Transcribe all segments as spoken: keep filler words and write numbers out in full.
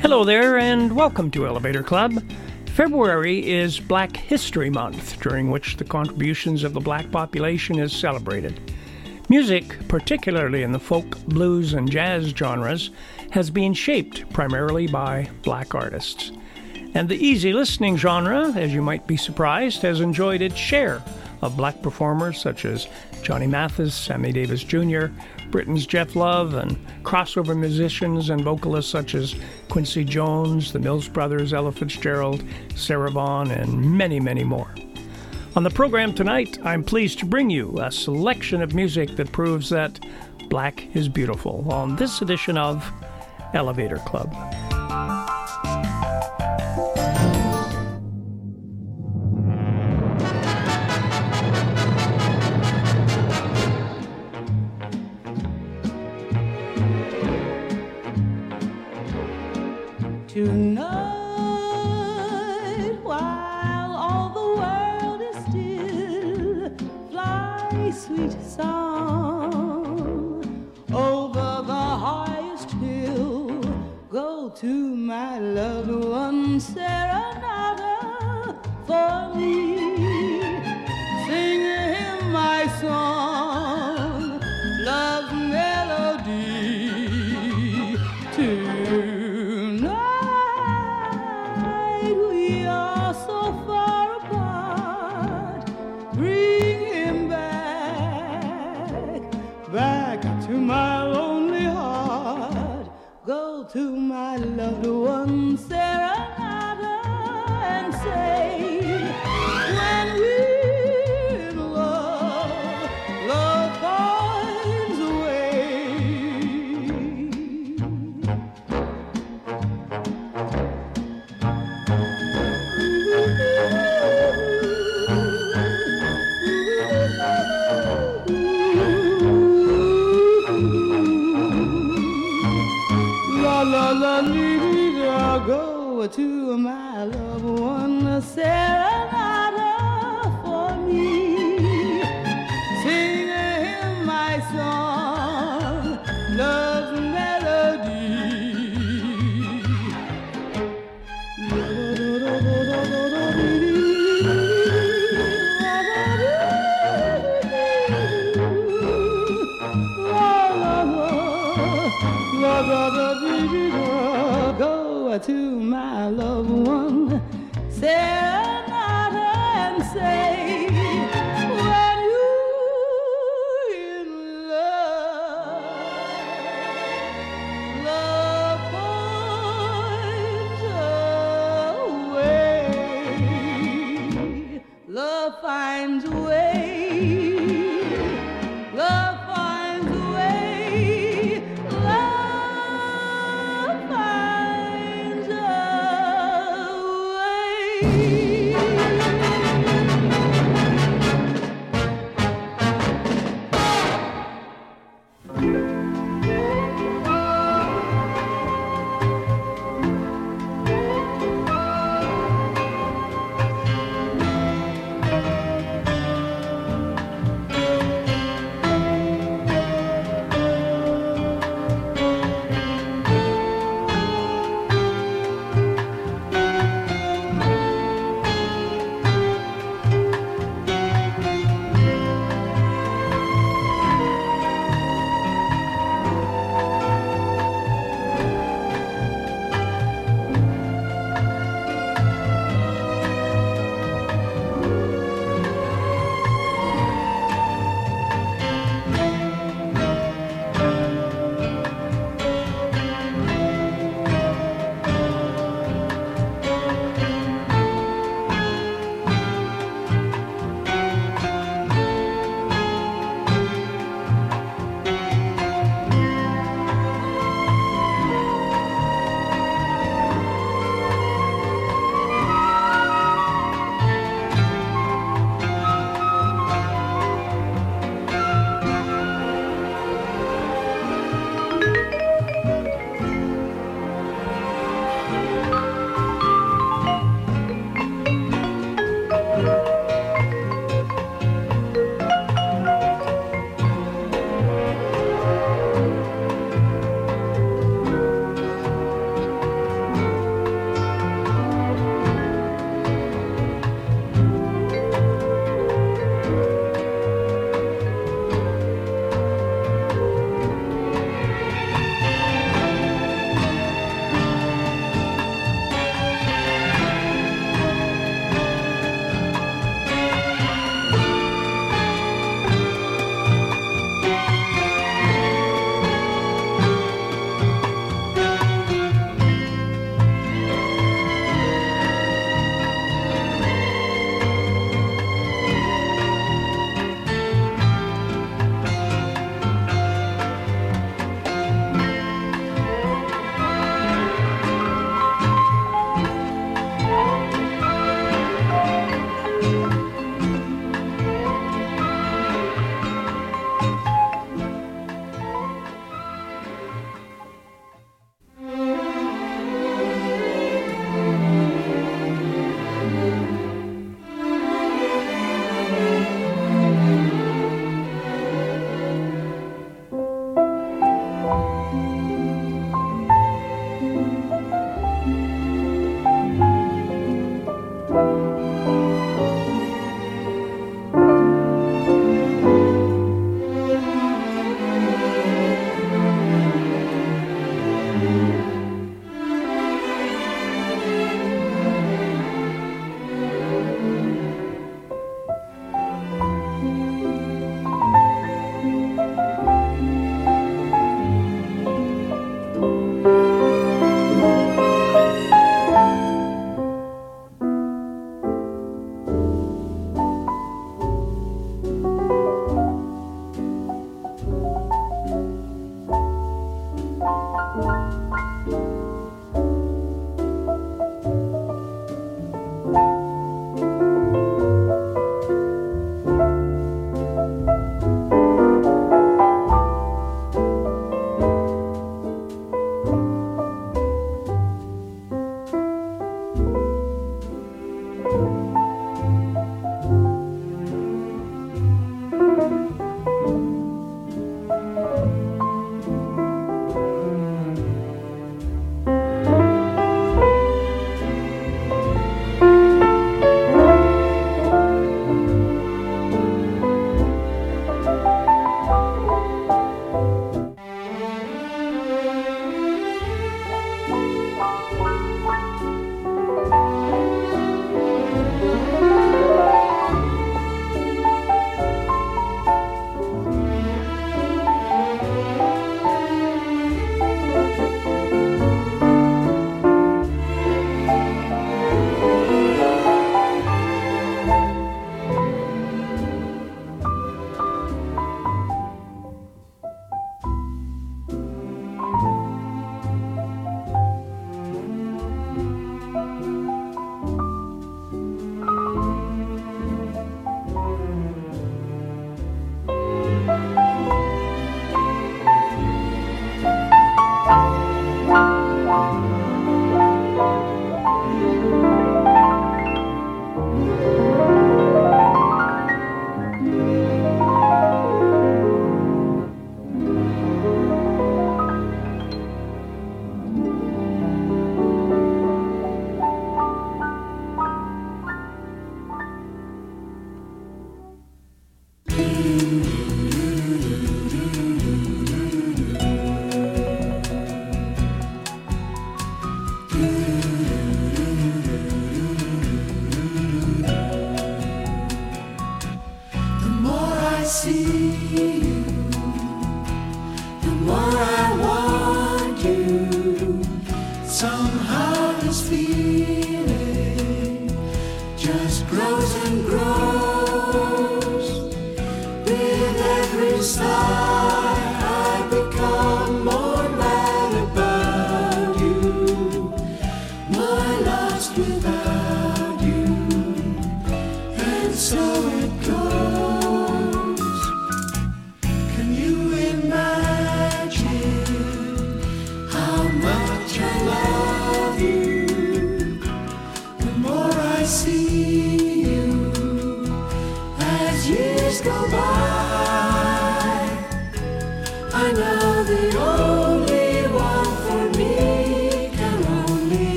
Hello there, and welcome to Elevator Club. February is Black History Month, during which the contributions of the black population is celebrated. Music, particularly in the folk, blues, and jazz genres, has been shaped primarily by black artists. And the easy listening genre, as you might be surprised, has enjoyed its share of black performers such as Johnny Mathis, Sammy Davis Junior, Britain's Jeff Love, and crossover musicians and vocalists such as Quincy Jones, the Mills Brothers, Ella Fitzgerald, Sarah Vaughan, and many, many more. On the program tonight, I'm pleased to bring you a selection of music that proves that black is beautiful on this edition of Elevator Club. Tonight, while all the world is still, fly, sweet song, over the highest hill, go to my loved one, serenade for me, sing him my song, love's melody to my lonely heart, go to my loved one, serenade, and say, when we're in love, love finds a way. Go to my loved one, serenade for me, sing him my song, love's melody. To my loved one, serenade and say, when you're in love, love finds a way, love finds a way, love finds a way, love.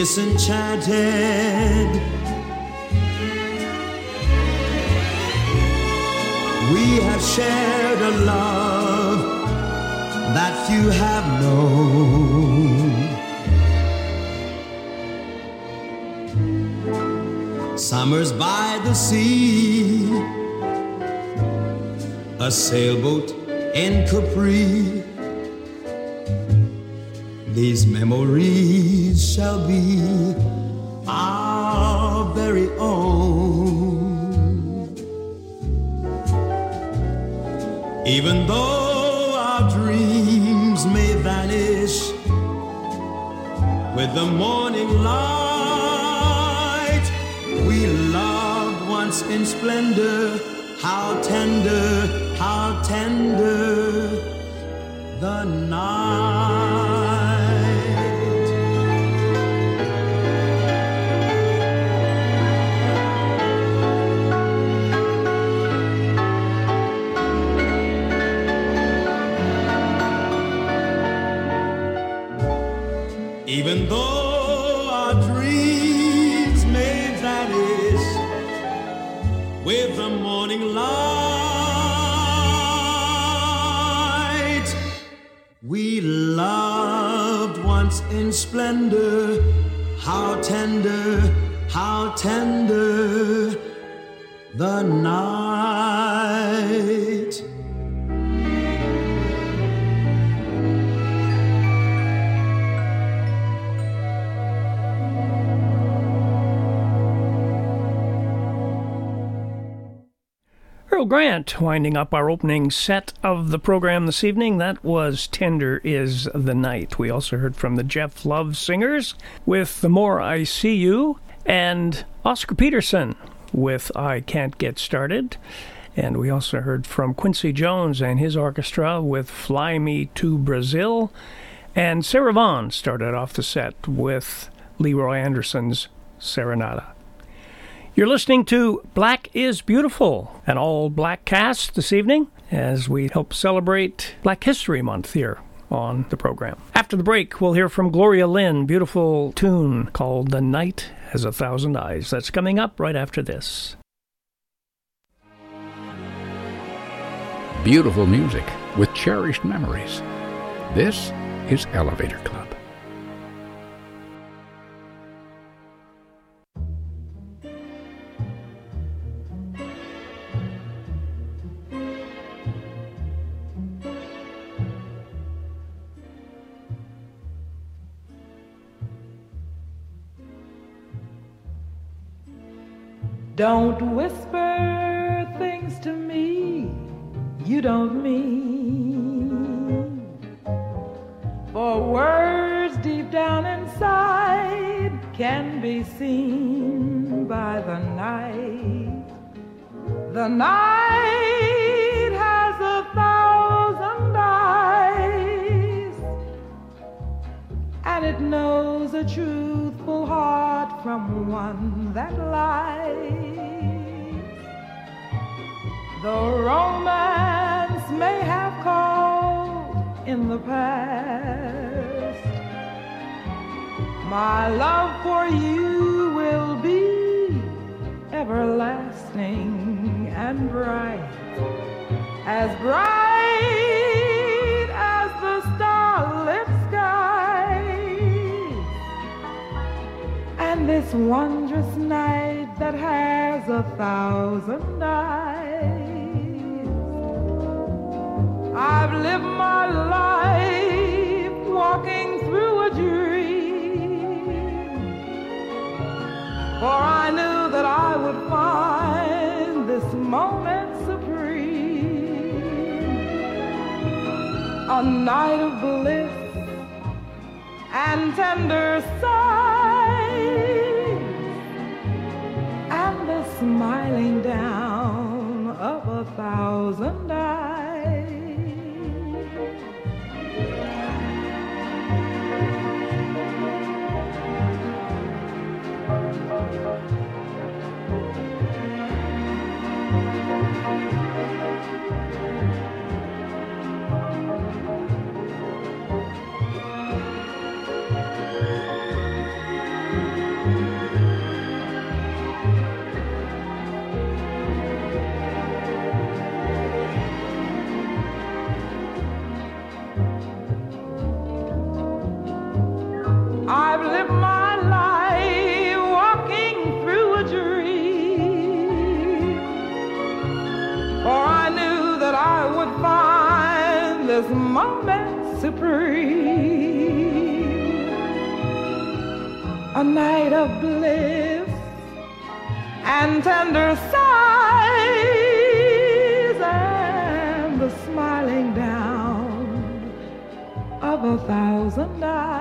Disenchanted, we have shared a love that few have known. Summers by the sea, a sailboat in Capri. These memories shall be our very own. Even though our dreams may vanish with the morning light, we loved once in splendor. How tender, how tender the night. Even though our dreams may vanish with the morning light, we loved once in splendor. How tender, how tender the night. April Grant winding up our opening set of the program this evening. That was Tender Is the Night. We also heard from the Jeff Love Singers with The More I See You, and Oscar Peterson with I Can't Get Started. And we also heard from Quincy Jones and his orchestra with Fly Me to Brazil. And Sarah Vaughan started off the set with Leroy Anderson's Serenata. You're listening to Black is Beautiful, an all-black cast this evening as we help celebrate Black History Month here on the program. After the break, we'll hear from Gloria Lynn, beautiful tune called The Night Has a Thousand Eyes. That's coming up right after this. Beautiful music with cherished memories. This is Elevator Club. Don't whisper things to me you don't mean, for words deep down inside can be seen by the night. The night has a thousand eyes, and it knows a truthful heart from one that lies. Though romance may have called in the past, my love for you will be everlasting and bright, as bright as the starlit skies, and this wondrous night that has a thousand eyes. I've lived my life walking through a dream, for I knew that I would find this moment supreme, a night of bliss and tender sighs, and the smiling down of a thousand eyes. I've lived my life walking through a dream, for I knew that I would find this moment supreme, a night of bliss and tender sighs, and the smiling down of a thousand eyes.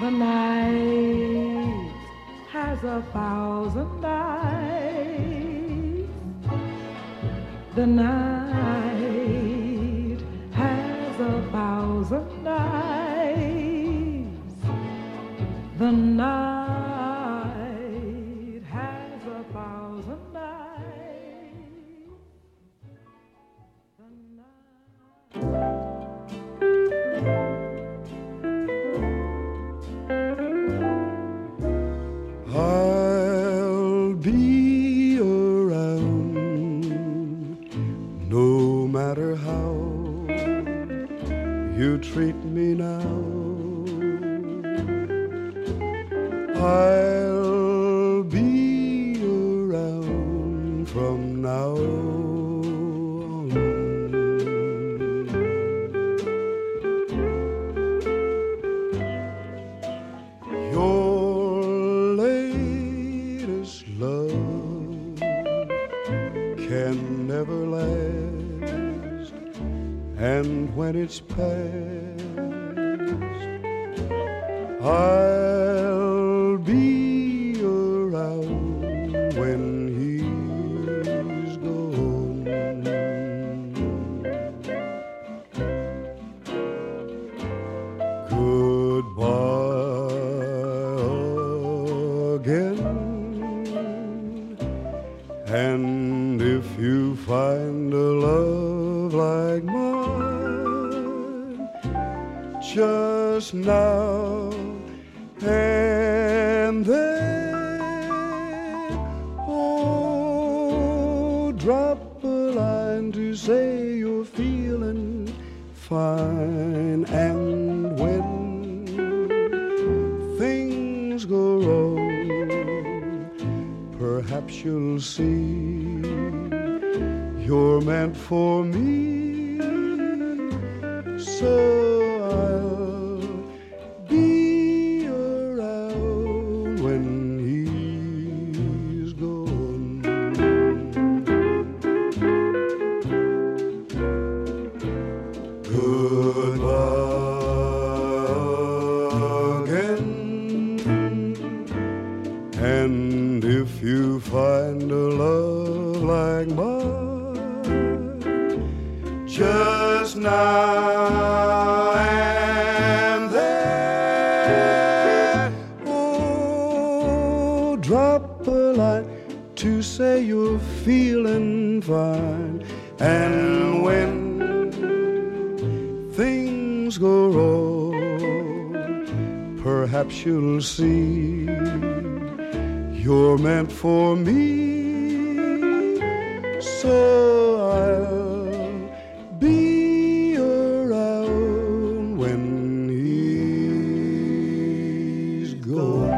The night has a thousand eyes. The night has a thousand eyes. The night has a thousand eyes. The night. I'll be around no matter how you treat me now. I'll be around from now on. Your latest love and when it's past, I'll be around when he's gone. Goodbye again, and if you find a love like mine, just now and then, oh, drop a line to say you're feeling fine. And when things go wrong, perhaps you'll see you're meant for me. So you'll see you're meant for me, so I'll be around when he's gone.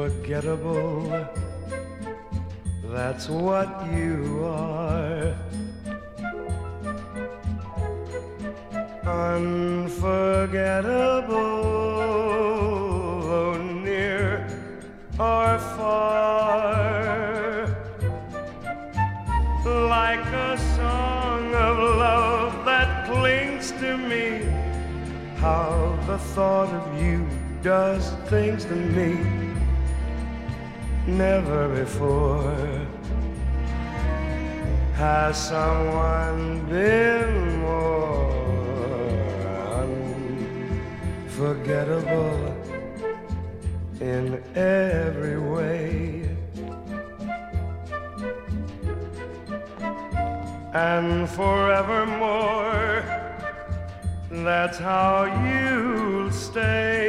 unforgettable. That's what you are. Unforgettable, though near or far. Like a song of love that clings to me, how the thought of you does things to me never before has someone been more unforgettable in every way. And forevermore, that's how you'll stay.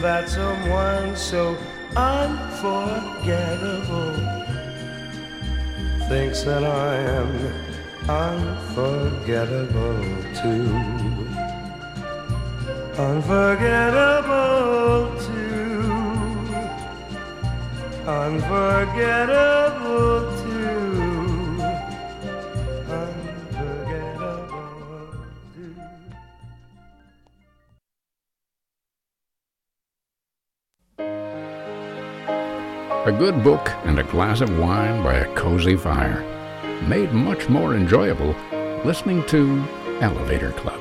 That someone so unforgettable thinks that I am unforgettable too. Unforgettable too. Unforgettable too. A good book and a glass of wine by a cozy fire, made much more enjoyable listening to Elevator Club.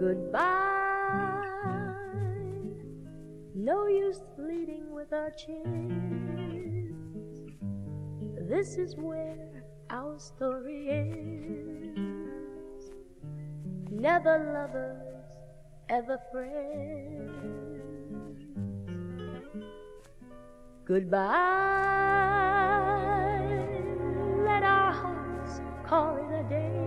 goodbye. No use pleading with our chins. This is where our story ends. Never lovers, ever friends. Goodbye. Let our hearts call it a day.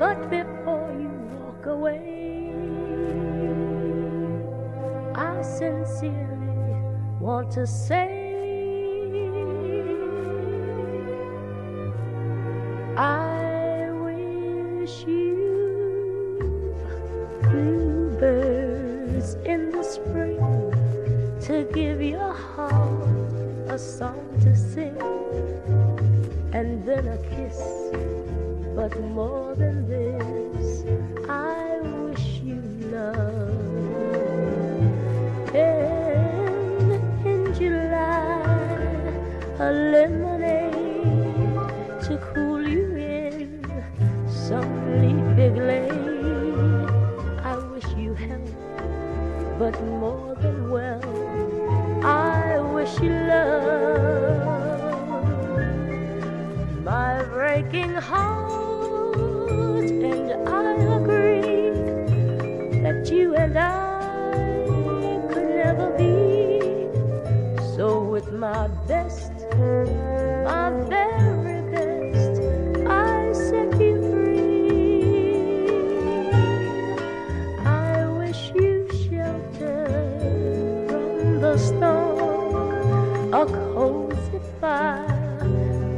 But before you walk away, I sincerely want to say I wish you bluebirds in the spring to give your heart a song to sing, and then a kiss. But more than this, I wish you love. And in July, a lemonade to cool you in, some leafy glade. I wish you health, but more than well, I wish you love. My breaking heart, and I agree that you and I could never be. So with my best, my very best, I set you free. I wish you shelter from the storm, a cozy fire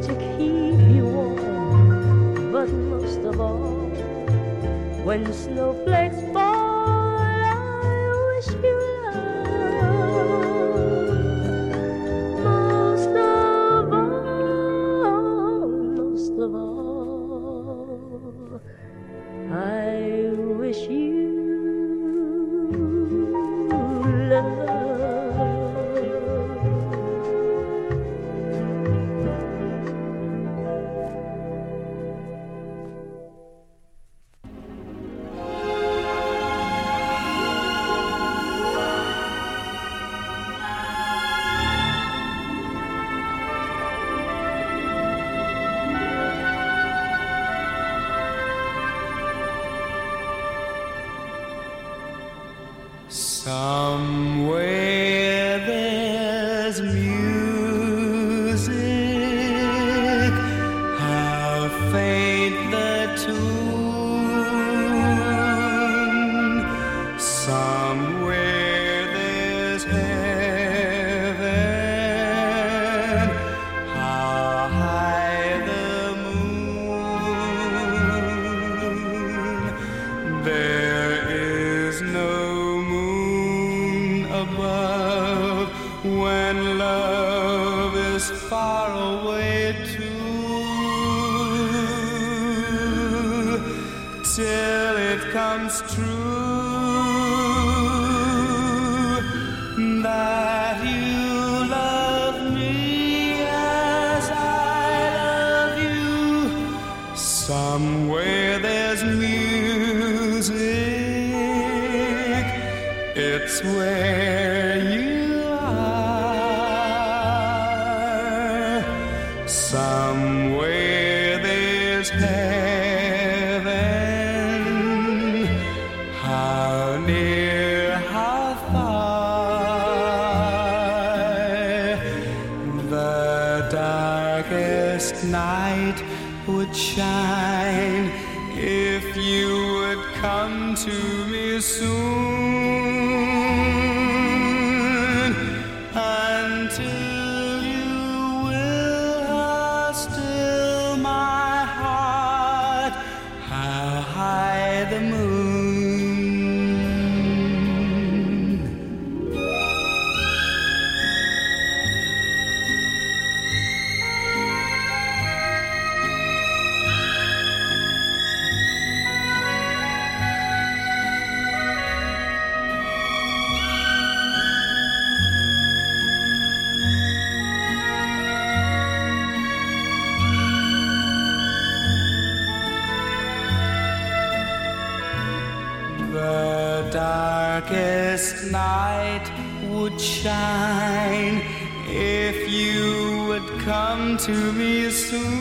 to keep you warm. But most of all, when snowflakes fall, I wish you love. Most of all, most of all, I wish you love. this night would shine if you would come to me soon.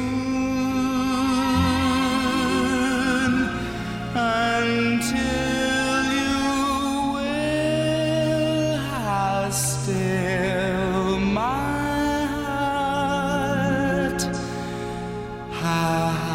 Until you will, how still my heart, how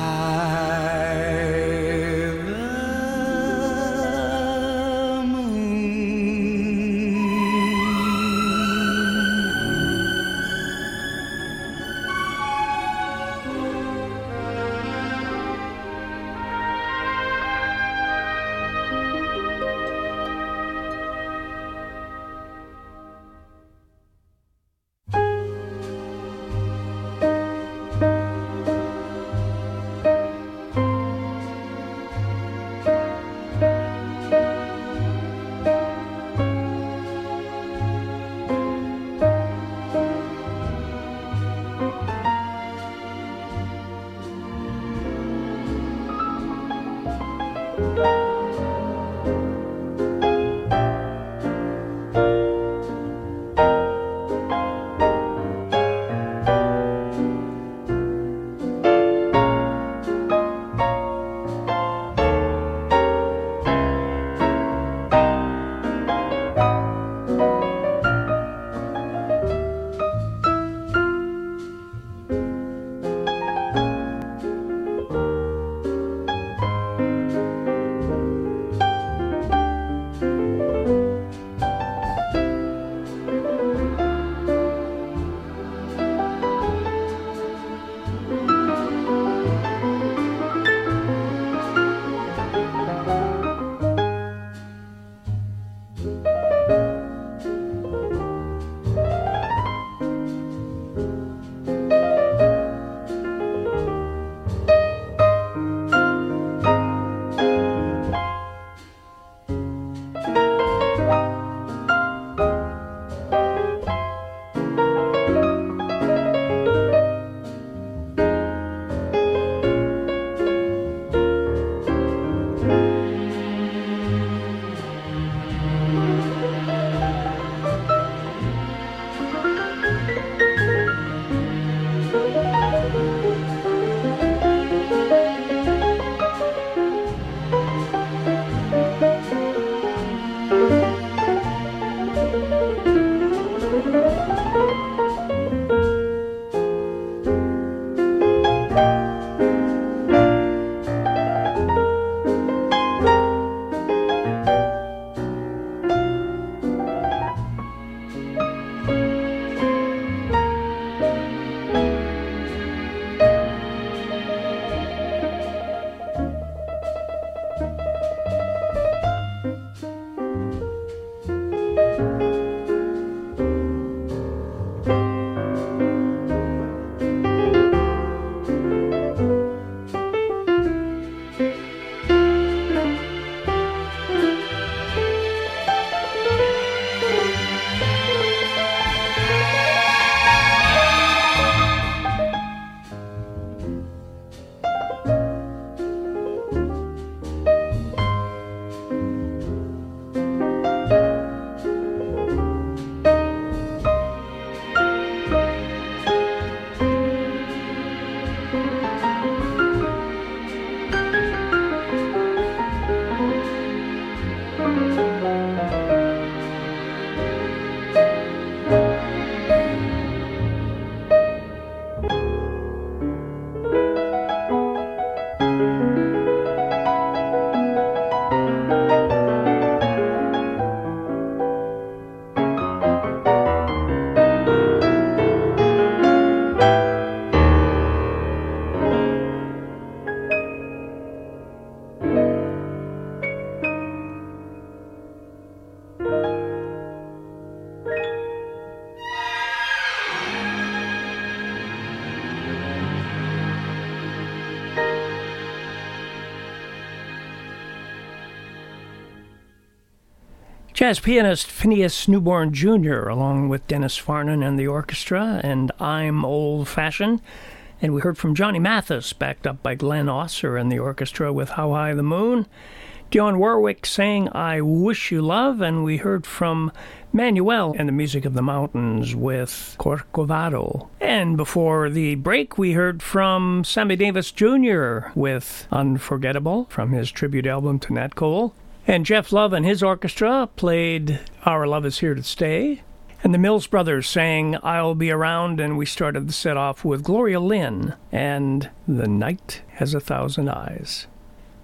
Jazz pianist Phineas Newborn Junior, along with Dennis Farnon and the orchestra, and I'm Old Fashioned. And we heard from Johnny Mathis, backed up by Glenn Osser and the orchestra, with How High the Moon. Dionne Warwick sang I Wish You Love, and we heard from Manuel and the Music of the Mountains with Corcovado. And before the break, we heard from Sammy Davis Junior with Unforgettable from his tribute album to Nat Cole. And Jeff Love and his orchestra played Our Love Is Here to Stay. And the Mills Brothers sang I'll Be Around, and we started the set off with Gloria Lynn and The Night Has a Thousand Eyes.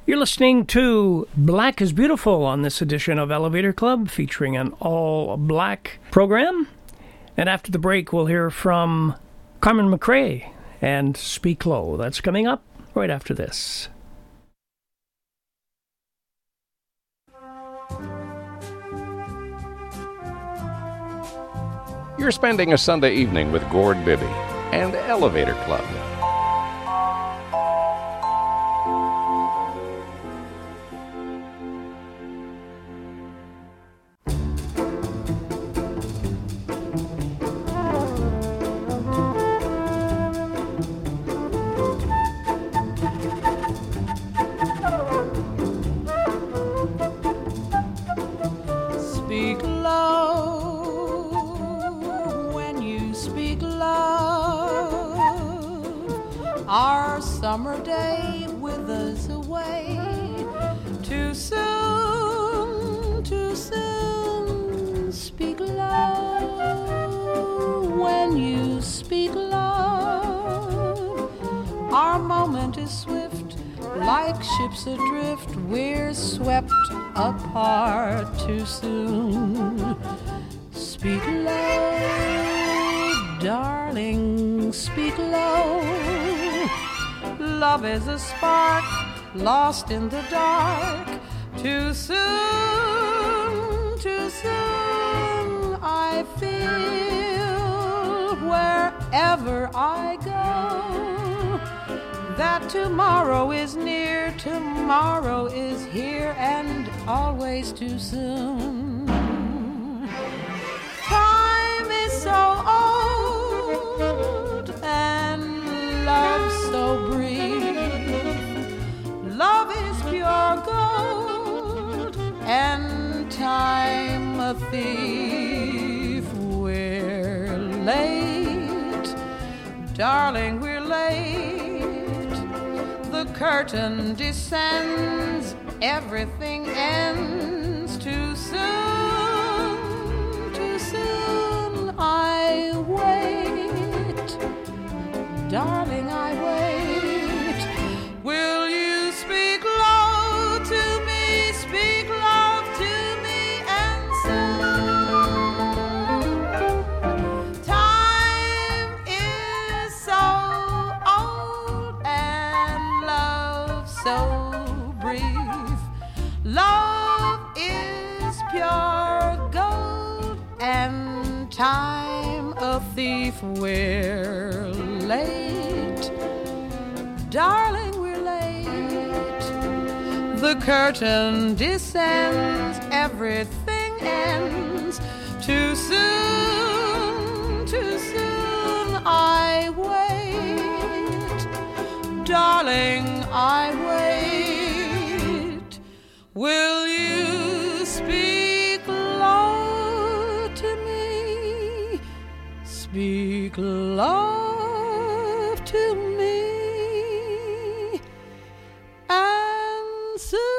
You're listening to Black is Beautiful on this edition of Elevator Club, featuring an all-black program. And after the break, we'll hear from Carmen McRae and Speak Low. That's coming up right after this. You're spending a Sunday evening with Gord Bibby and Elevator Club. Summer day withers away, too soon, too soon, speak low, when you speak low, our moment is swift, like ships adrift, we're swept apart too soon, speak low, darling, speak low. Love is a spark, lost in the dark. Too soon, too soon, I feel wherever I go that tomorrow is near, tomorrow is here, and always too soon. Time is so old and love so brief. Love is pure gold and time a thief. We're late, darling, we're late. The curtain descends, everything ends too soon, too soon. I wait, darling, I wait. Will you time a thief, we're late, darling, we're late. The curtain descends, everything ends too soon, too soon. I wait, darling, I wait. Will you speak? Speak love to me and soon.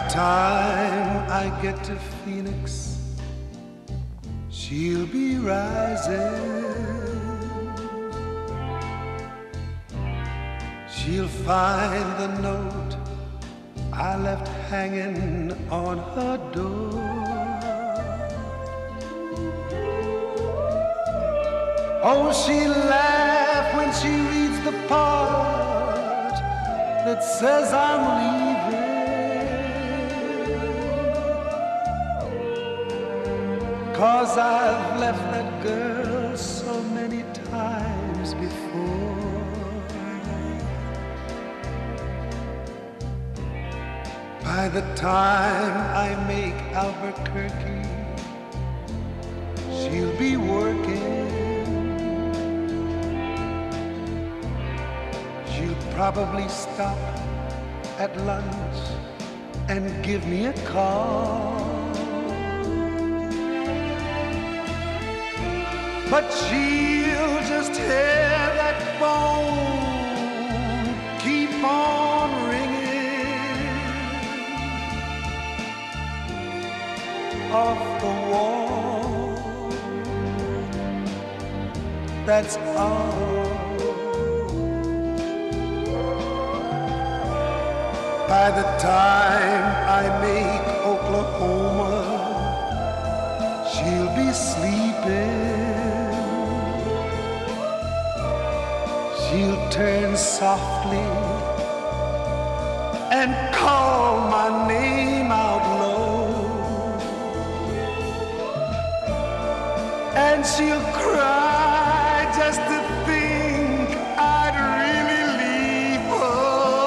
the time I get to Phoenix, she'll be rising. She'll find the note I left hanging on her door. Oh, she'll laugh when she reads the part that says I'm leaving. 'Cause I've left that girl so many times before. By the time I make Albuquerque, she'll be working. She'll probably stop at lunch and give me a call. But she'll just hear that phone keep on ringing. Off the wall, that's all. By the time I make Oklahoma, she'll be sleeping. She'll turn softly and call my name out low. And she'll cry just to think I'd really leave her.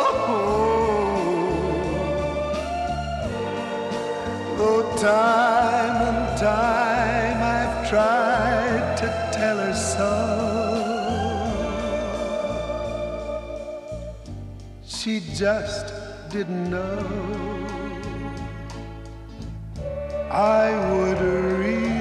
Though time and time I've tried to tell her so, she just didn't know I would really.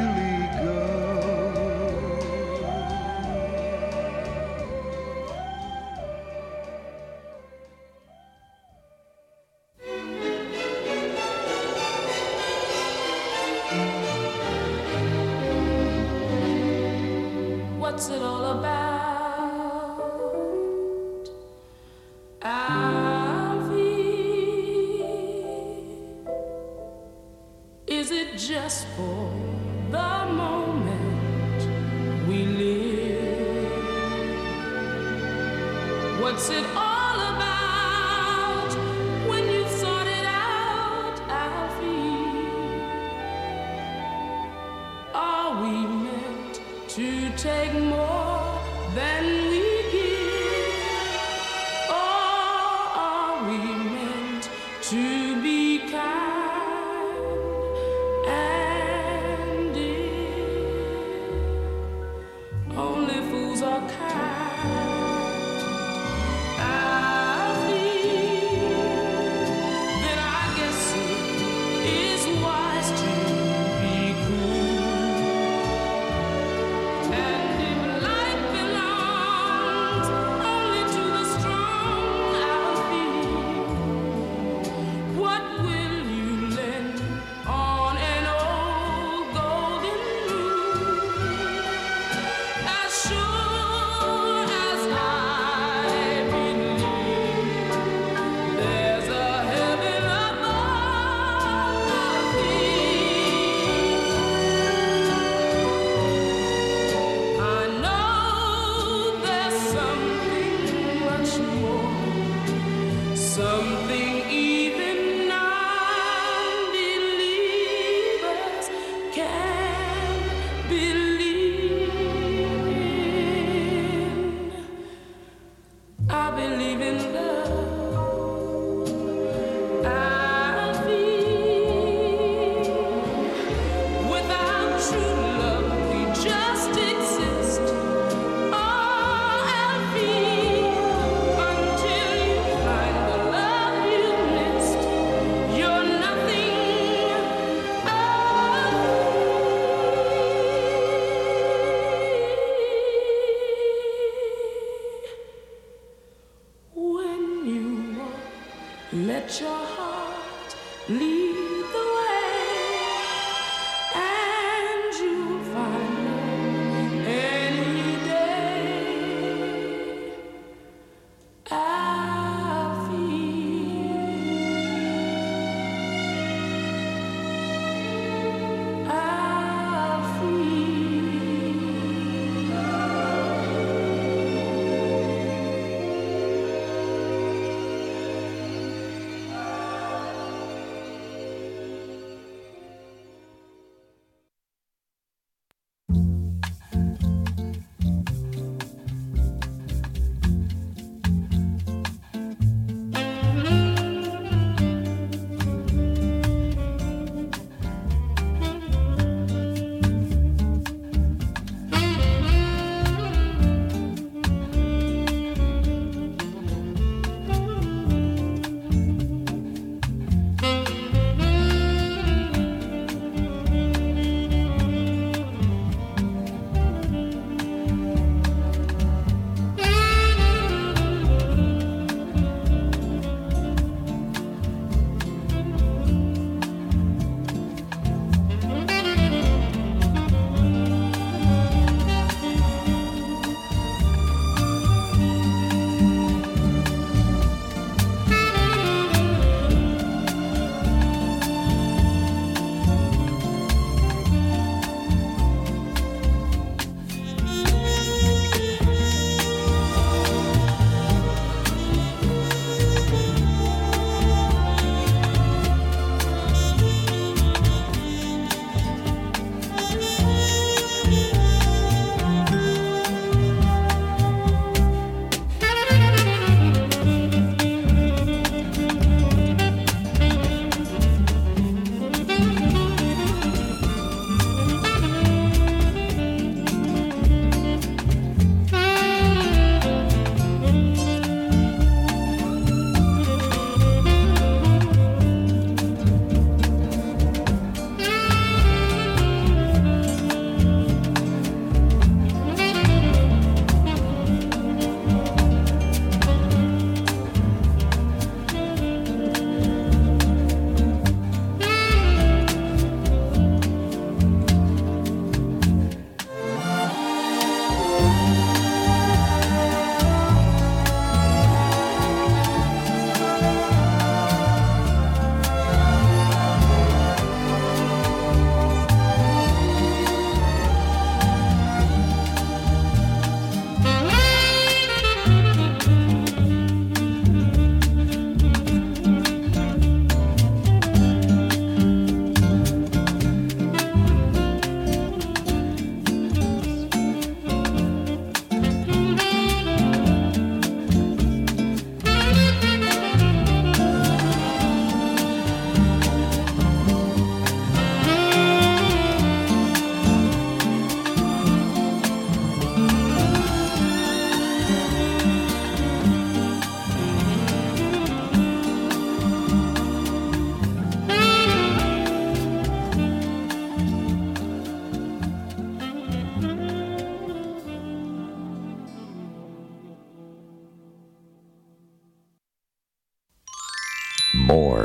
more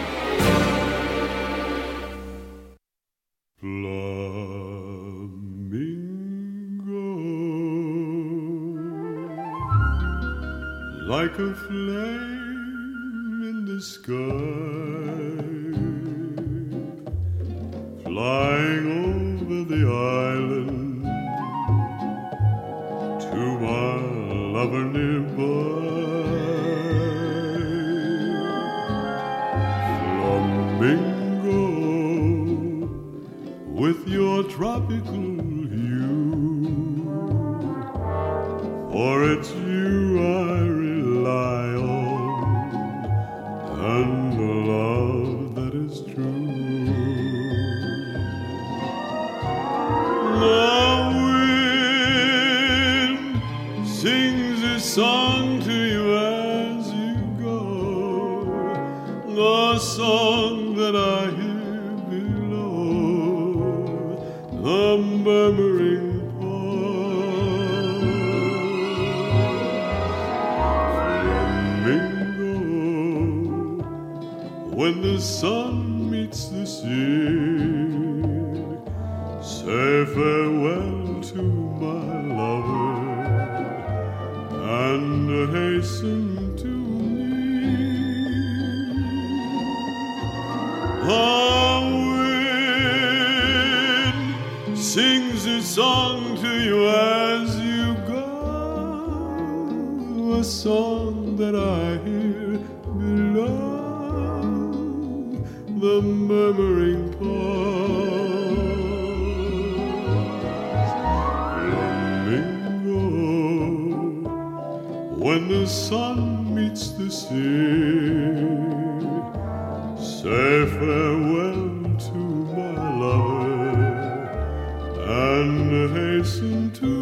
Flamingo, like a flame in the sky, flying over the island to my lover nearby. Flamingo, with your tropical hue, for it's you I rely on, and the love that is true. The wind sings a song to you as you go, the song that I hear, the murmuring pond. Flamingo, when the sun meets the sea, say farewell to my lover and hasten to me. The sings a song to you as you go, a song that I hear below the murmuring pause. Flamingo, when the sun meets the sea, say farewell to my lover and hasten to me.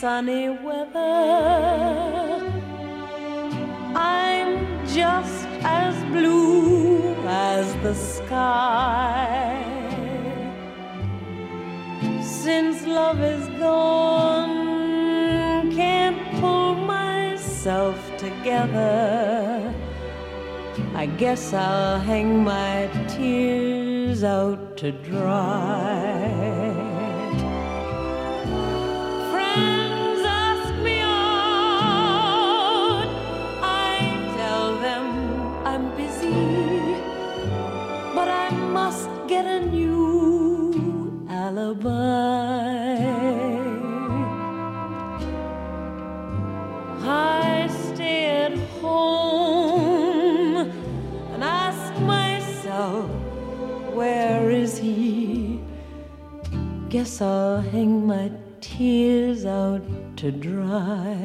Sunny weather, I'm just as blue as the sky. Since love is gone, can't pull myself together. I guess I'll hang my tears out to dry. Get a new alibi. I stay at home and ask myself, where is he? Guess I'll hang my tears out to dry.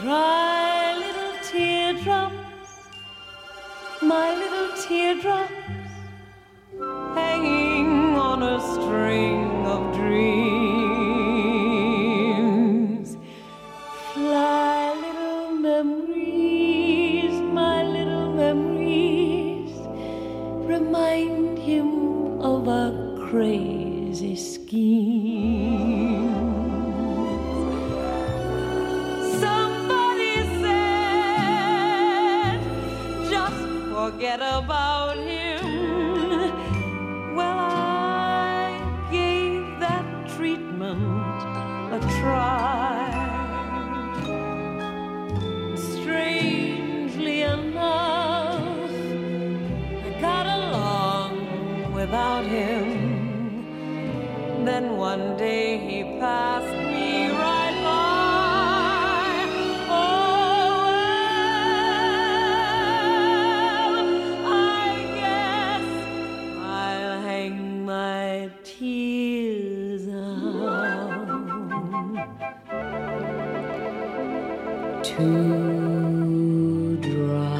Dry little teardrop, my little teardrops, hanging on a string of dreams. Fly little memories, my little memories, remind him of a crazy about him. Well, I gave that treatment a try. Strangely enough, I got along without him. Then one day he passed me right. Too dry.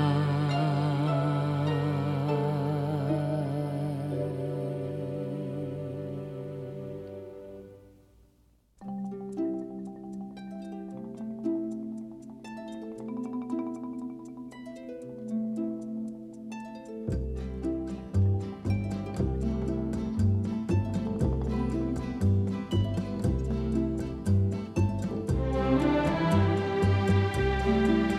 Thank you.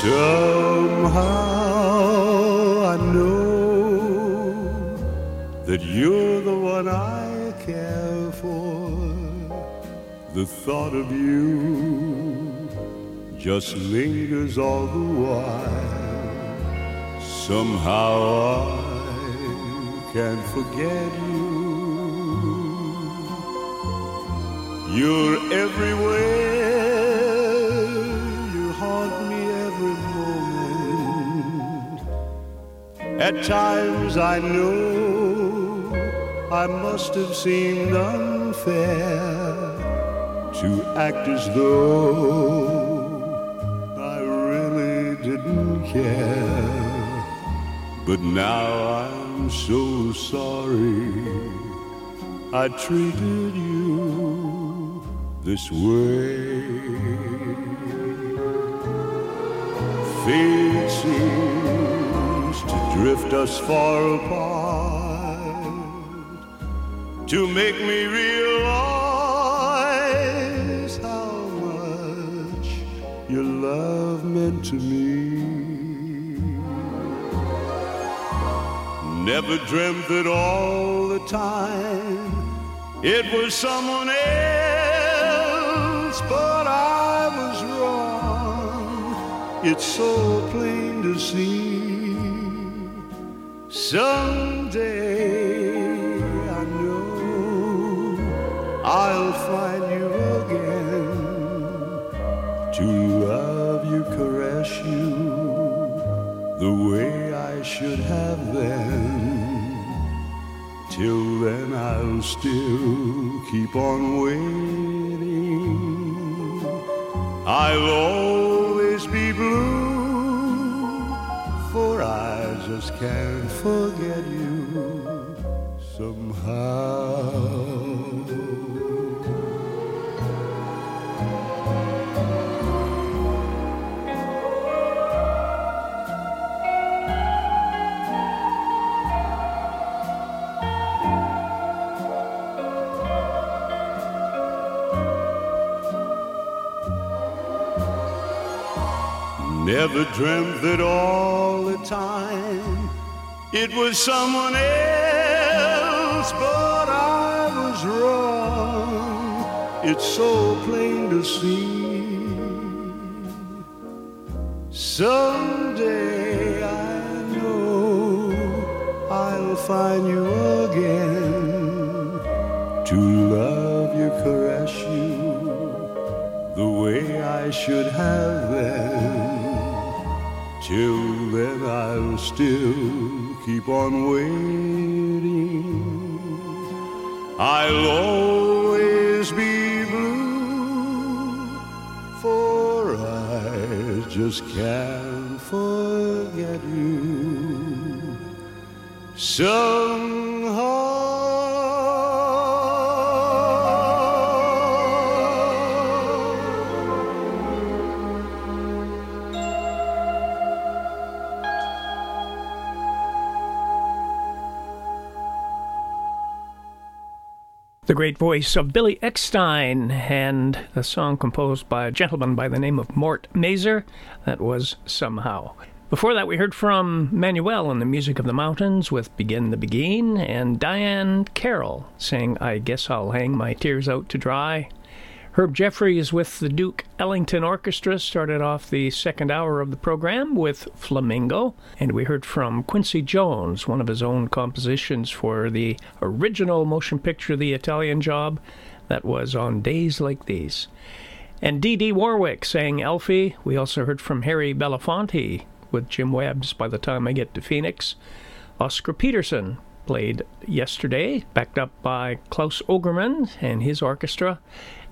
Somehow I know that you're the one I care for. The thought of you just lingers all the while. Somehow I can't forget you. You're everywhere, you haunt me every moment. At times I know I must have seemed unfair to act as though I really didn't care. But now I'm so sorry I treated you this way. Fate seems to drift us far apart, to make me realize how much your love meant to me. Never dreamt that all the time it was someone else, but I was wrong. It's so plain to see. Someday I know I'll find you again, to love you, caress you the way I should have then. Till then I'll still keep on waiting. I'll always be blue, for I just can't forget you somehow. Never dreamt that all the time it was someone else, but I was wrong. It's so plain to see. Someday I know I'll find you again, to love you, caress you the way I should have then. Till then I'll still keep on waiting. I'll always be blue, for I just can't forget you somehow. The great voice of Billy Eckstine and the song composed by a gentleman by the name of Mort Mazer. That was Somehow. Before that, we heard from Manuel and the Music of the Mountains with Begin the Begin, and Diane Carroll sang I Guess I'll Hang My Tears Out to Dry. Herb Jeffries with the Duke Ellington Orchestra started off the second hour of the program with Flamingo, and we heard from Quincy Jones, one of his own compositions for the original motion picture The Italian Job. That was On Days Like These. And Dee Dee Warwick sang Elfie. We also heard from Harry Belafonte with Jim Webb's By the Time I Get to Phoenix. Oscar Peterson played Yesterday, backed up by Klaus Ogerman and his orchestra.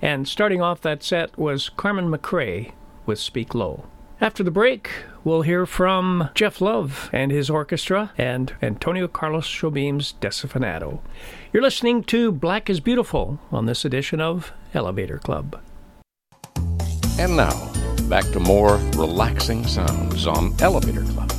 And starting off that set was Carmen McRae with Speak Low. After the break, we'll hear from Jeff Love and his orchestra and Antonio Carlos Jobim's Desafinado. You're listening to Black is Beautiful on this edition of Elevator Club. And now, back to more relaxing sounds on Elevator Club.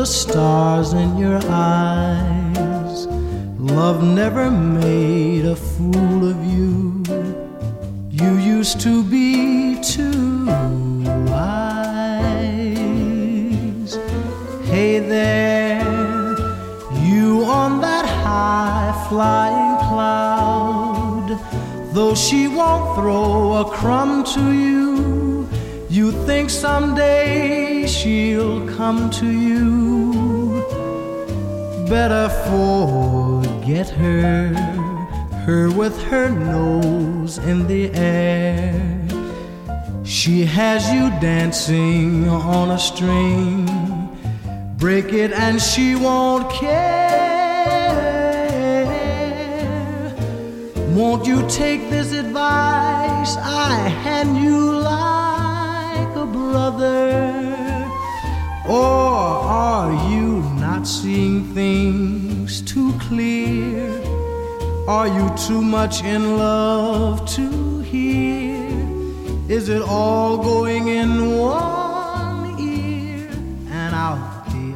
the stars in your eyes. Love never made a fool of you. You used to be too wise. Hey there, you on that high-flying cloud. Though she won't throw a crumb to you, you think someday she'll come to you. Better forget her, her with her nose in the air. She has you dancing on a string. Break it and she won't care. Won't you take this advice I hand you like a brother? Or are you not seeing things too clear? Are you too much in love to hear? Is it all going in one ear and out the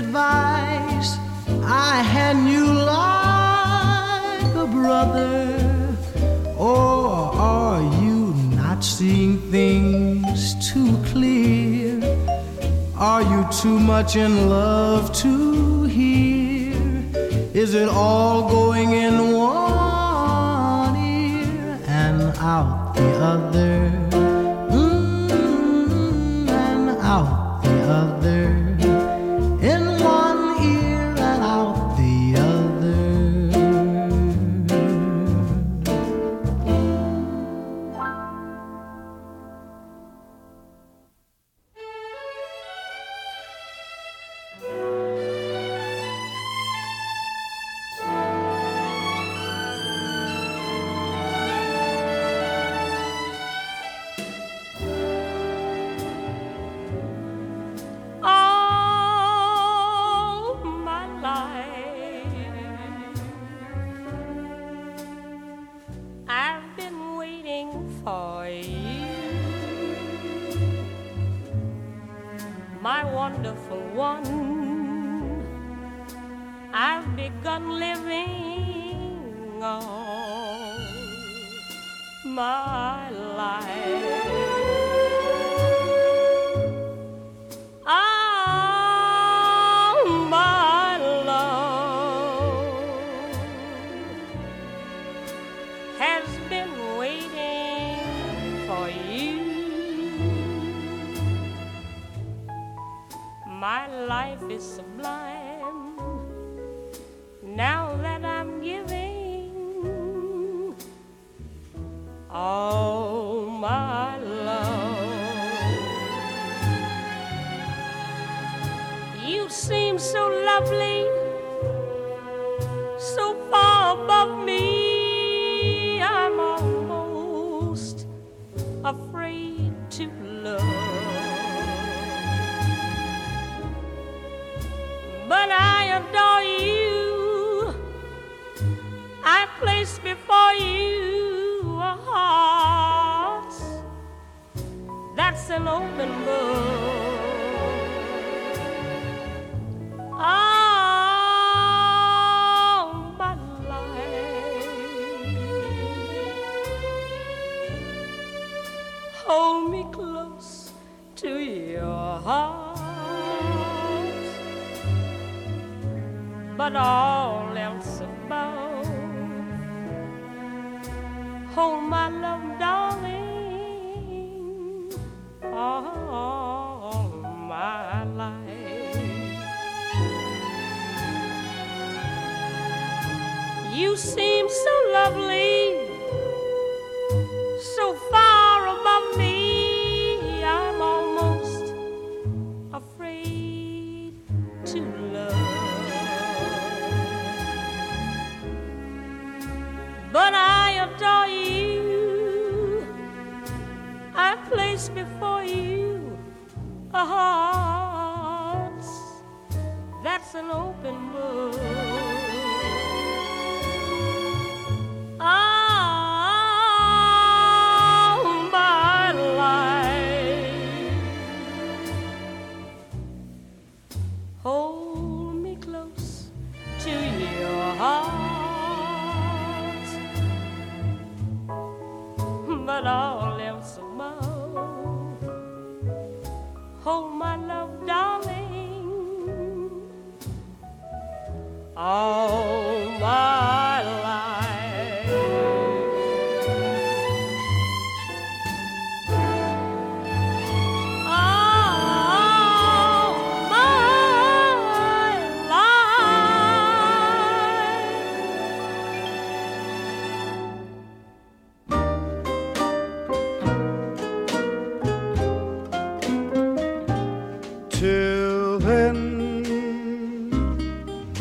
advice I hand you like a brother? Or are you not seeing things too clear? Are you too much in love to hear? Is it all going in one ear and out the other? Mm, and out the other. But I adore you. place before you are hearts. That's an open book. All my life, hold me close to your heart. But all else above, hold my love, darling, all my life. All my life. Till then,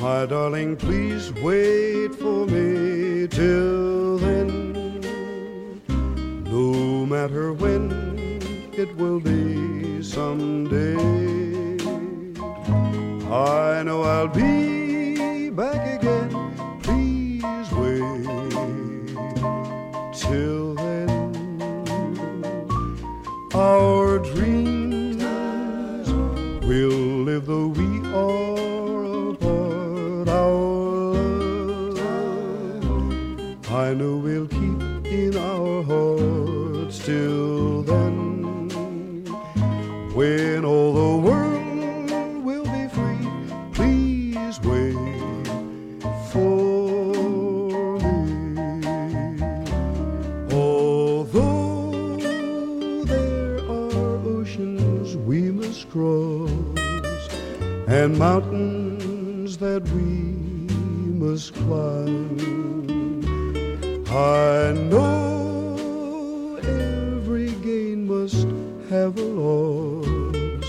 my darling, please wait for me. Till then, no matter when, it will be someday. I know I'll be back again. Please wait till then. Our dreams will live though we are apart. Our love I know we'll keep in our hearts till then, when all the world will be free. Please wait for me. Although there are oceans we must cross, and mountains that we must climb, I know every gain must have a loss.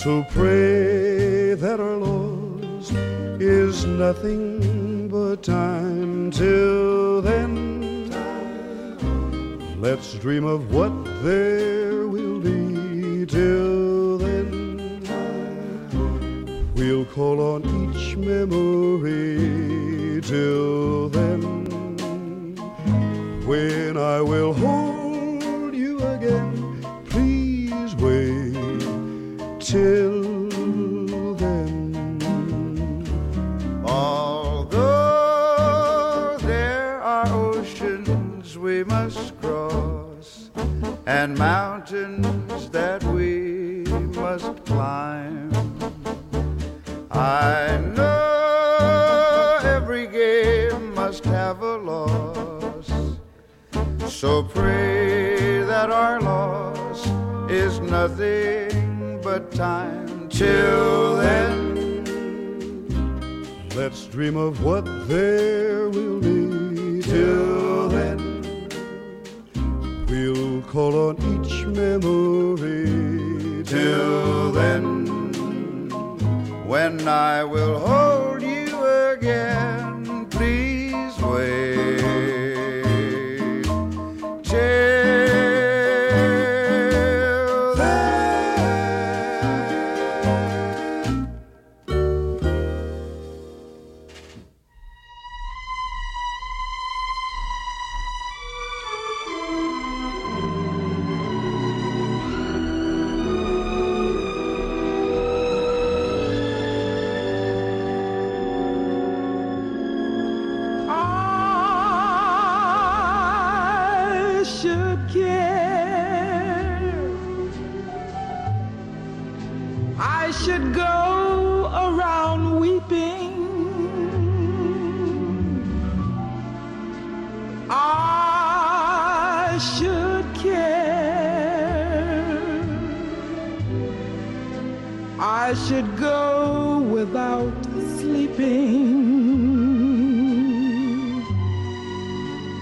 So pray that our loss is nothing but time. Till then, let's dream of what there will be. Till then, we'll call on each memory. Till then, when I will hold you again, please wait till then. Although there are oceans we must cross, and mountains that we must climb, I know every game must have a loss. So pray that our loss is nothing but time. Till then, let's dream of what there will be. Till then, we'll call on each memory. Till then, when I will hold you again, please wait.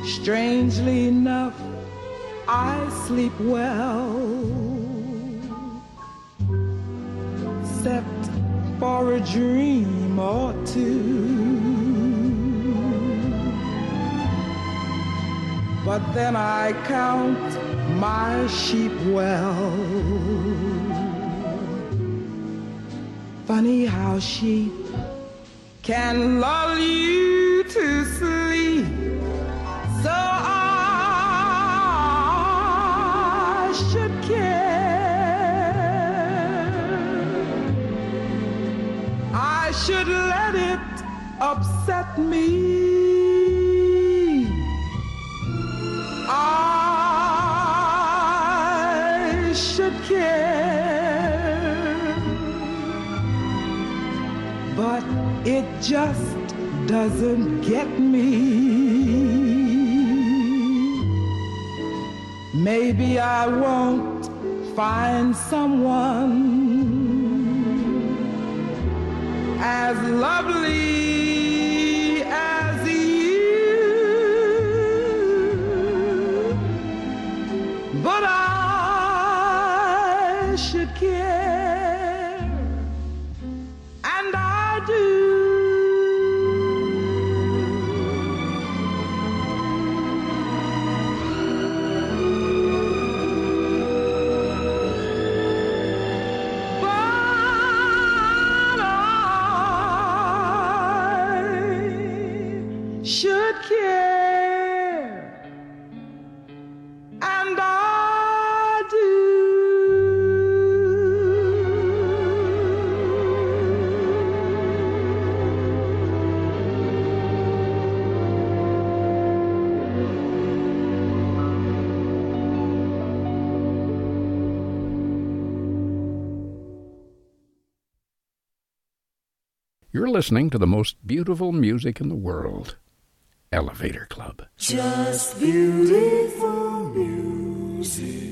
Strangely enough, I sleep well, except for a dream or two. But then I count my sheep well. Funny how sheep can lull you to sleep. So I should care. I should let it upset me. I should care. But it just doesn't get me. Maybe I won't find someone as lovely as you, but I should care, and I do. You're listening to the most beautiful music in the world, Elevator Club. Just beautiful music.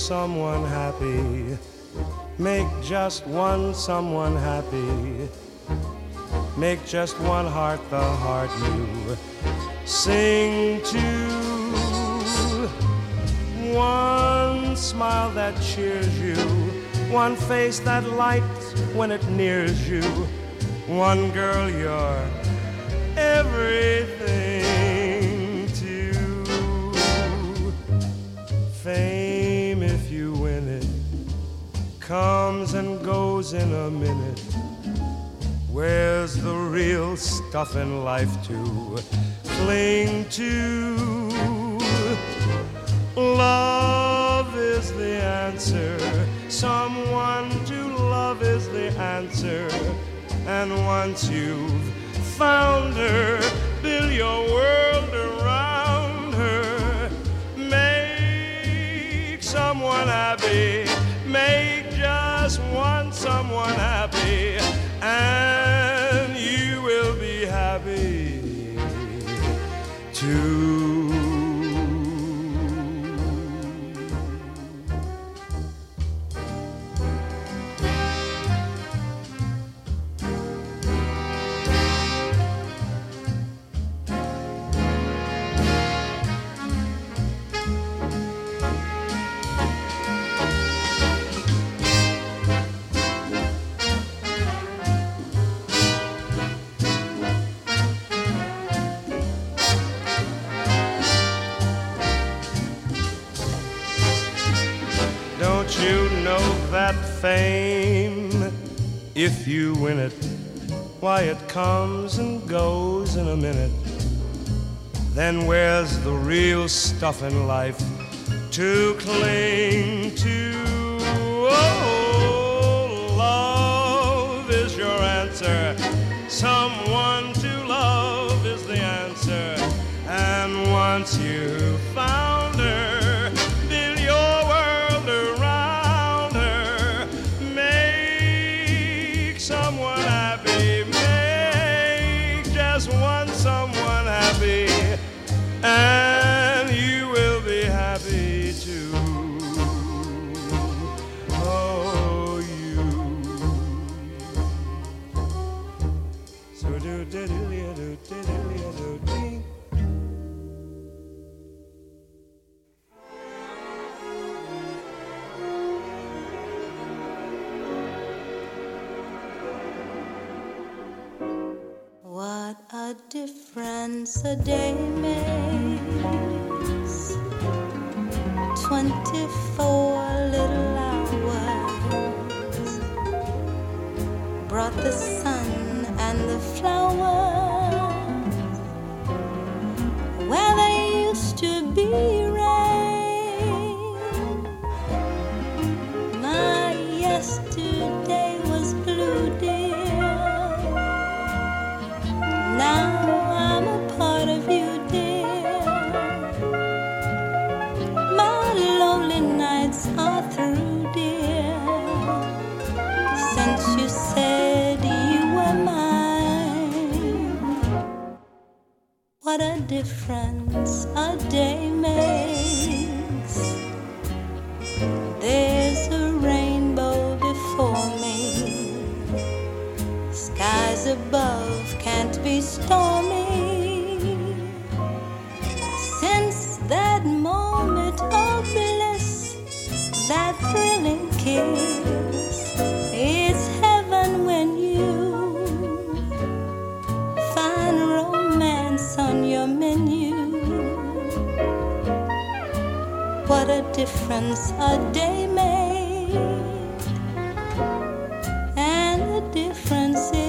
Someone happy, make just one someone happy, make just one heart the heart you sing to. One smile that cheers you, one face that lights when it nears you, one girl you're everything to. Fame, comes and goes in a minute. Where's the real stuff in life to cling to? Love is the answer. Someone to love is the answer. And once you've found her, build your world around her. Make someone happy. Make just one someone happy. And you will be happy too. That fame, if you win it, why it comes and goes in a minute. Then where's the real stuff in life to cling to? Oh, love is your answer. Someone to love is the answer. And once you found her, and you will be happy too. Oh, you. So do do do do do do do. What a difference a day makes, twenty-four little hours, brought the sun and the flowers, where there used to be rain. My yesterday was blue, dear, now I'm a part of you, dear. My lonely nights are through, dear, since you said you were mine. What a difference a day makes. There's a rainbow before me. Skies above can't be stormy. Since that moment of bliss, that thrilling kiss, it's heaven when you find romance on your menu. What a difference a day made, and the difference is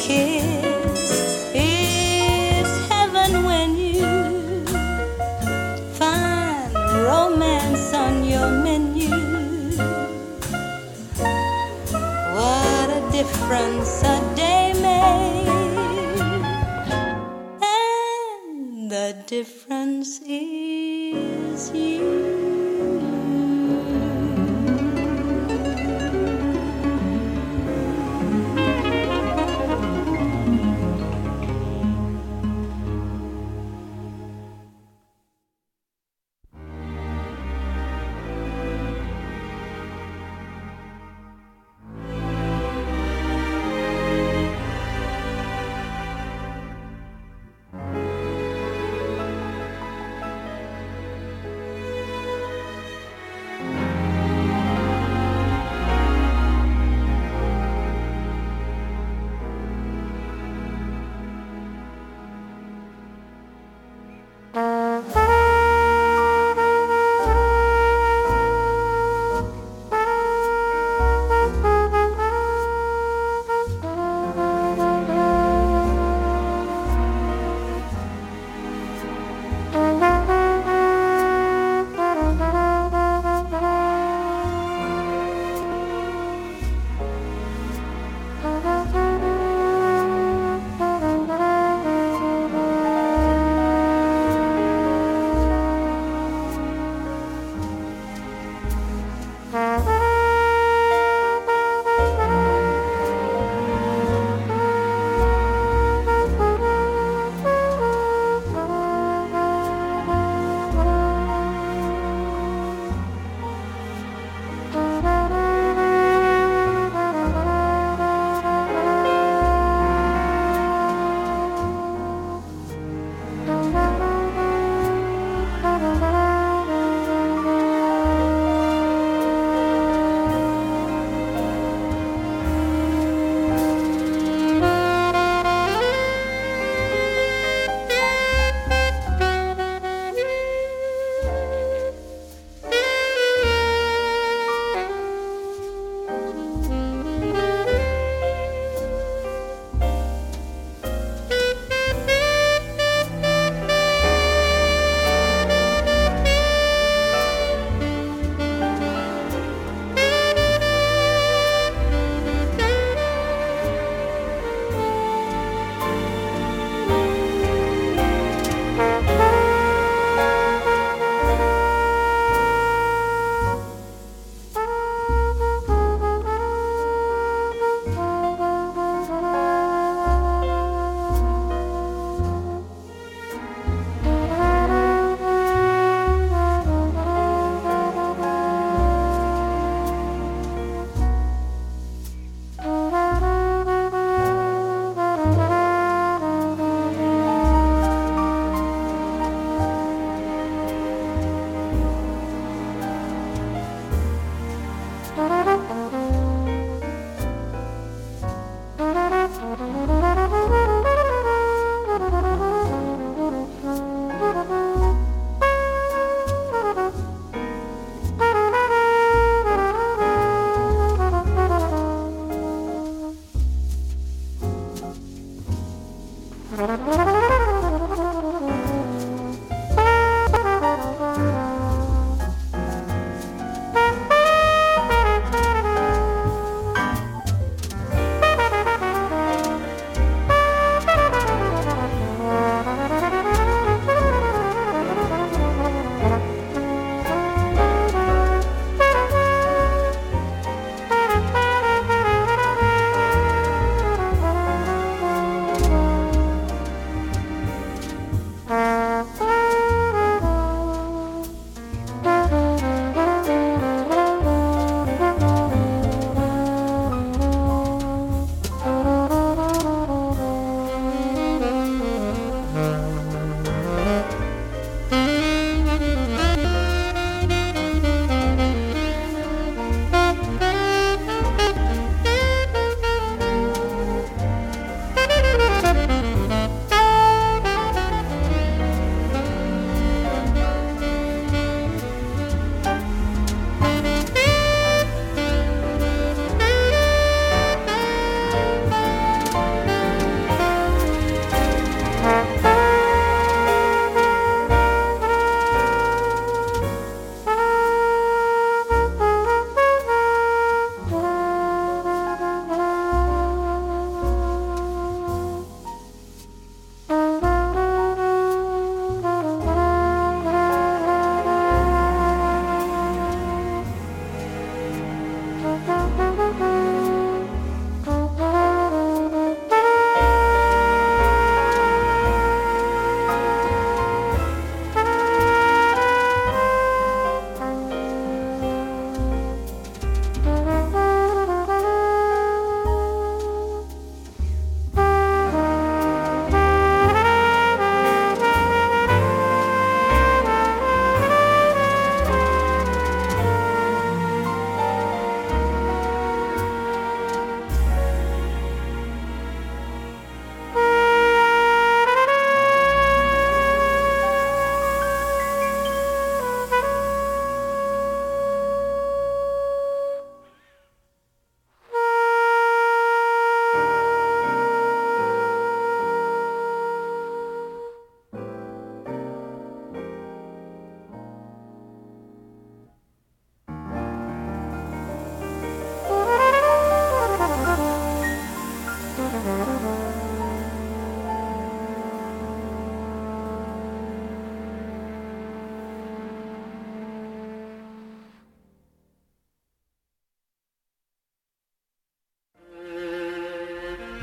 kiss. difference is you.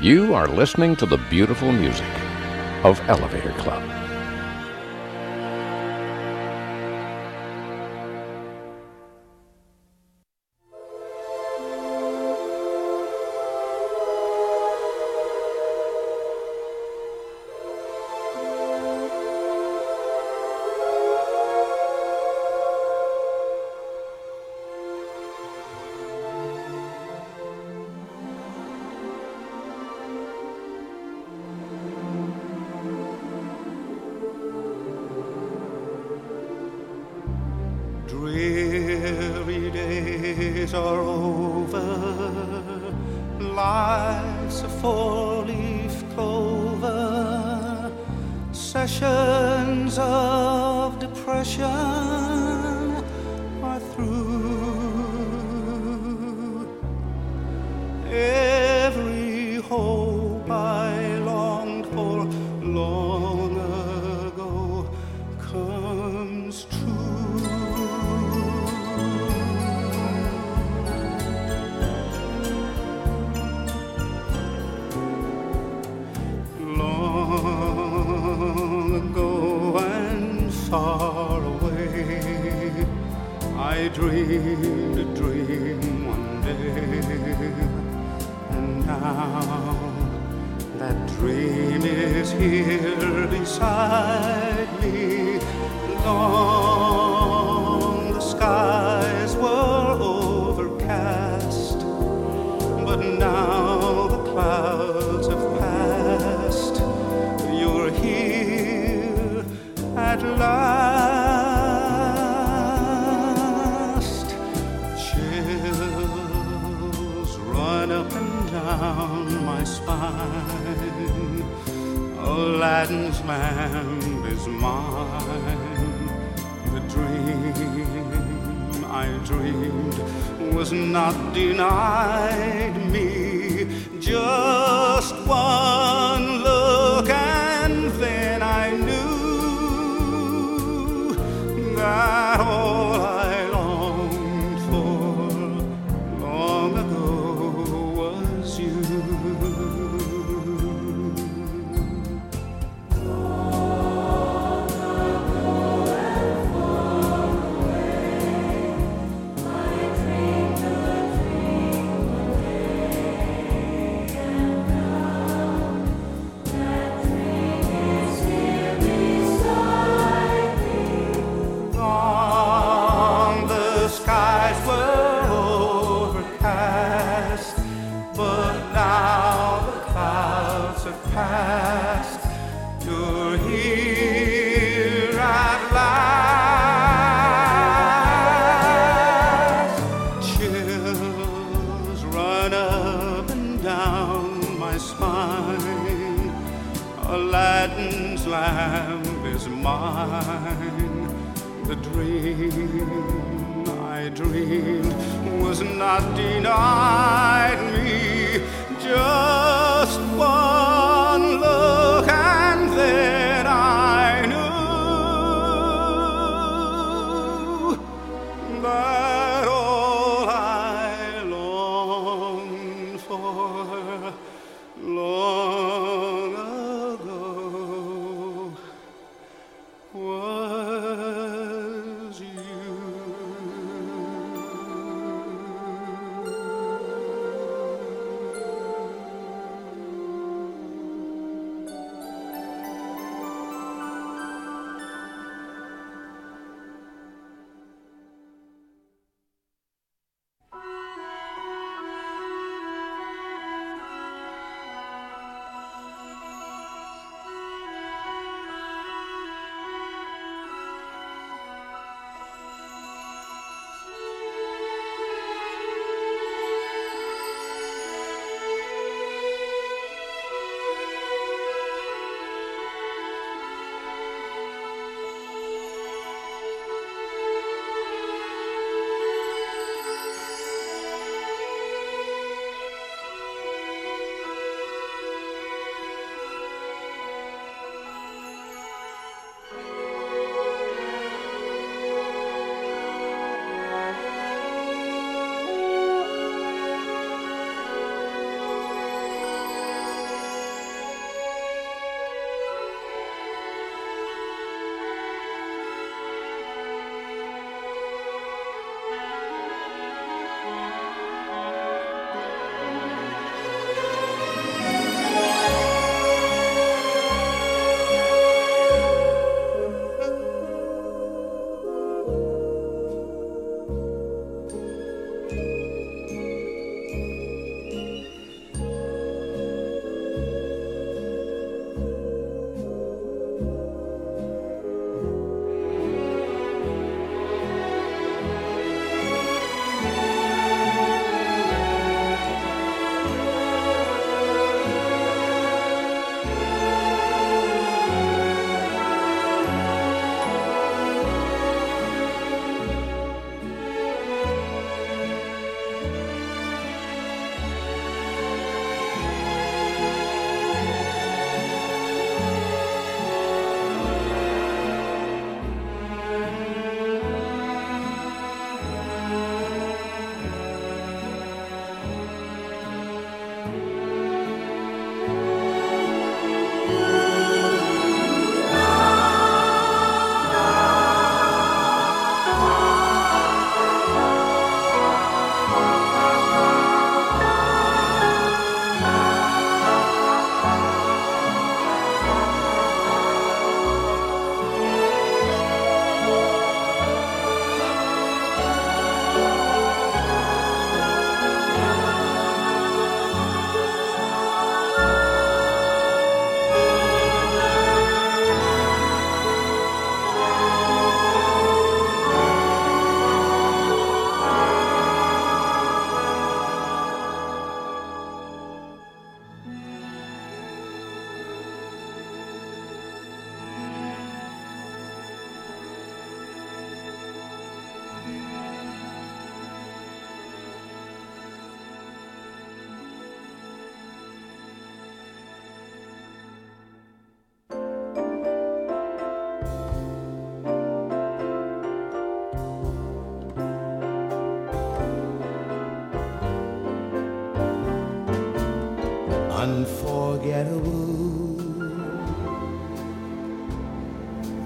You are listening to the beautiful music of Elevator Club.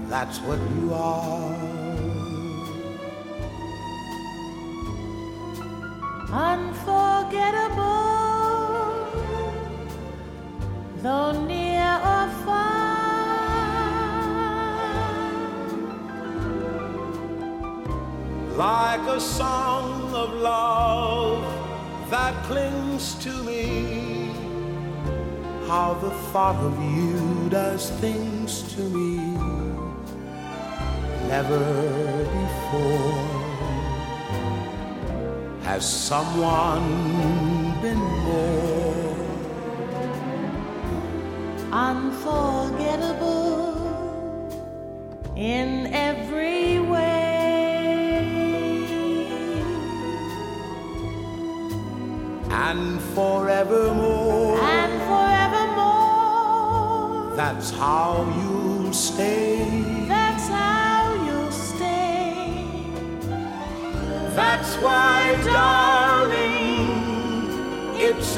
that's what you are. Unforgettable, though near or far, like a song of love that clings to me, how the thought of you does things to me never before has someone been more unforgettable in every way and forevermore, and forevermore, that's how you'll stay. That's why, darling, it's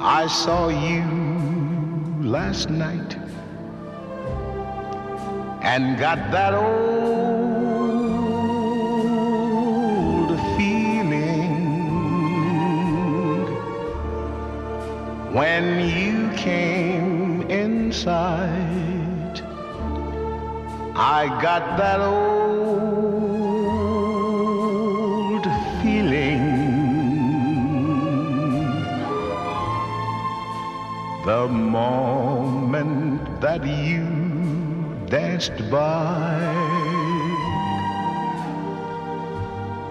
I saw you last night and got that old feeling when you came inside. I got that old feeling. The moment that you danced by,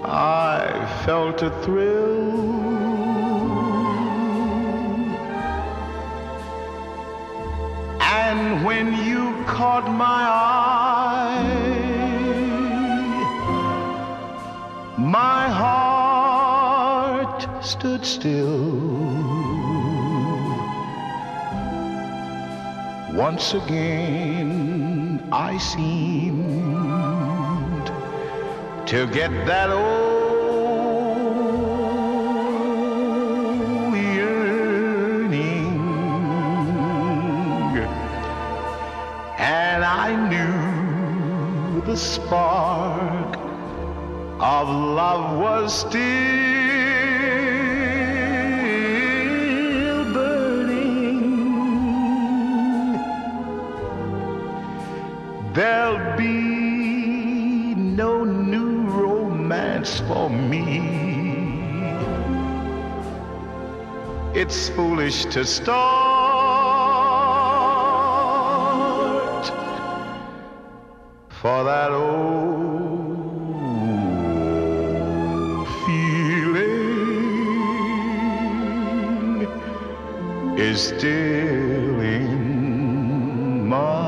I felt a thrill. And when you caught my eye, my heart stood still. Once again, I seemed to get that old yearning, and I knew the spark of love was still. There'll be no new romance for me. It's foolish to start, for that old feeling is still in my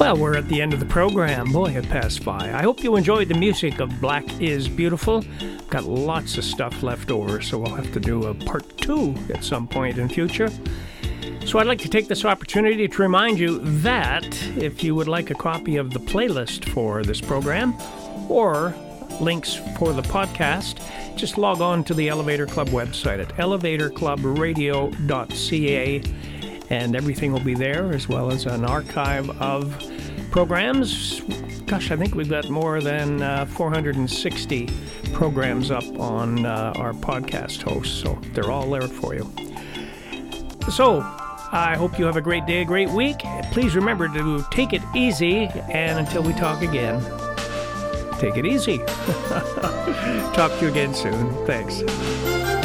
Well, we're at the end of the program. Boy, it passed by. I hope you enjoyed the music of Black is Beautiful. Got lots of stuff left over, so we'll have to do a part two at some point in future. So I'd like to take this opportunity to remind you that if you would like a copy of the playlist for this program or links for the podcast, just log on to the Elevator Club website at elevator club radio dot c a. And everything will be there, as well as an archive of programs. Gosh, I think we've got more than uh, four hundred sixty programs up on uh, our podcast host, so they're all there for you. So, I hope you have a great day, a great week. Please remember to take it easy, and until we talk again, take it easy. Talk to you again soon. Thanks.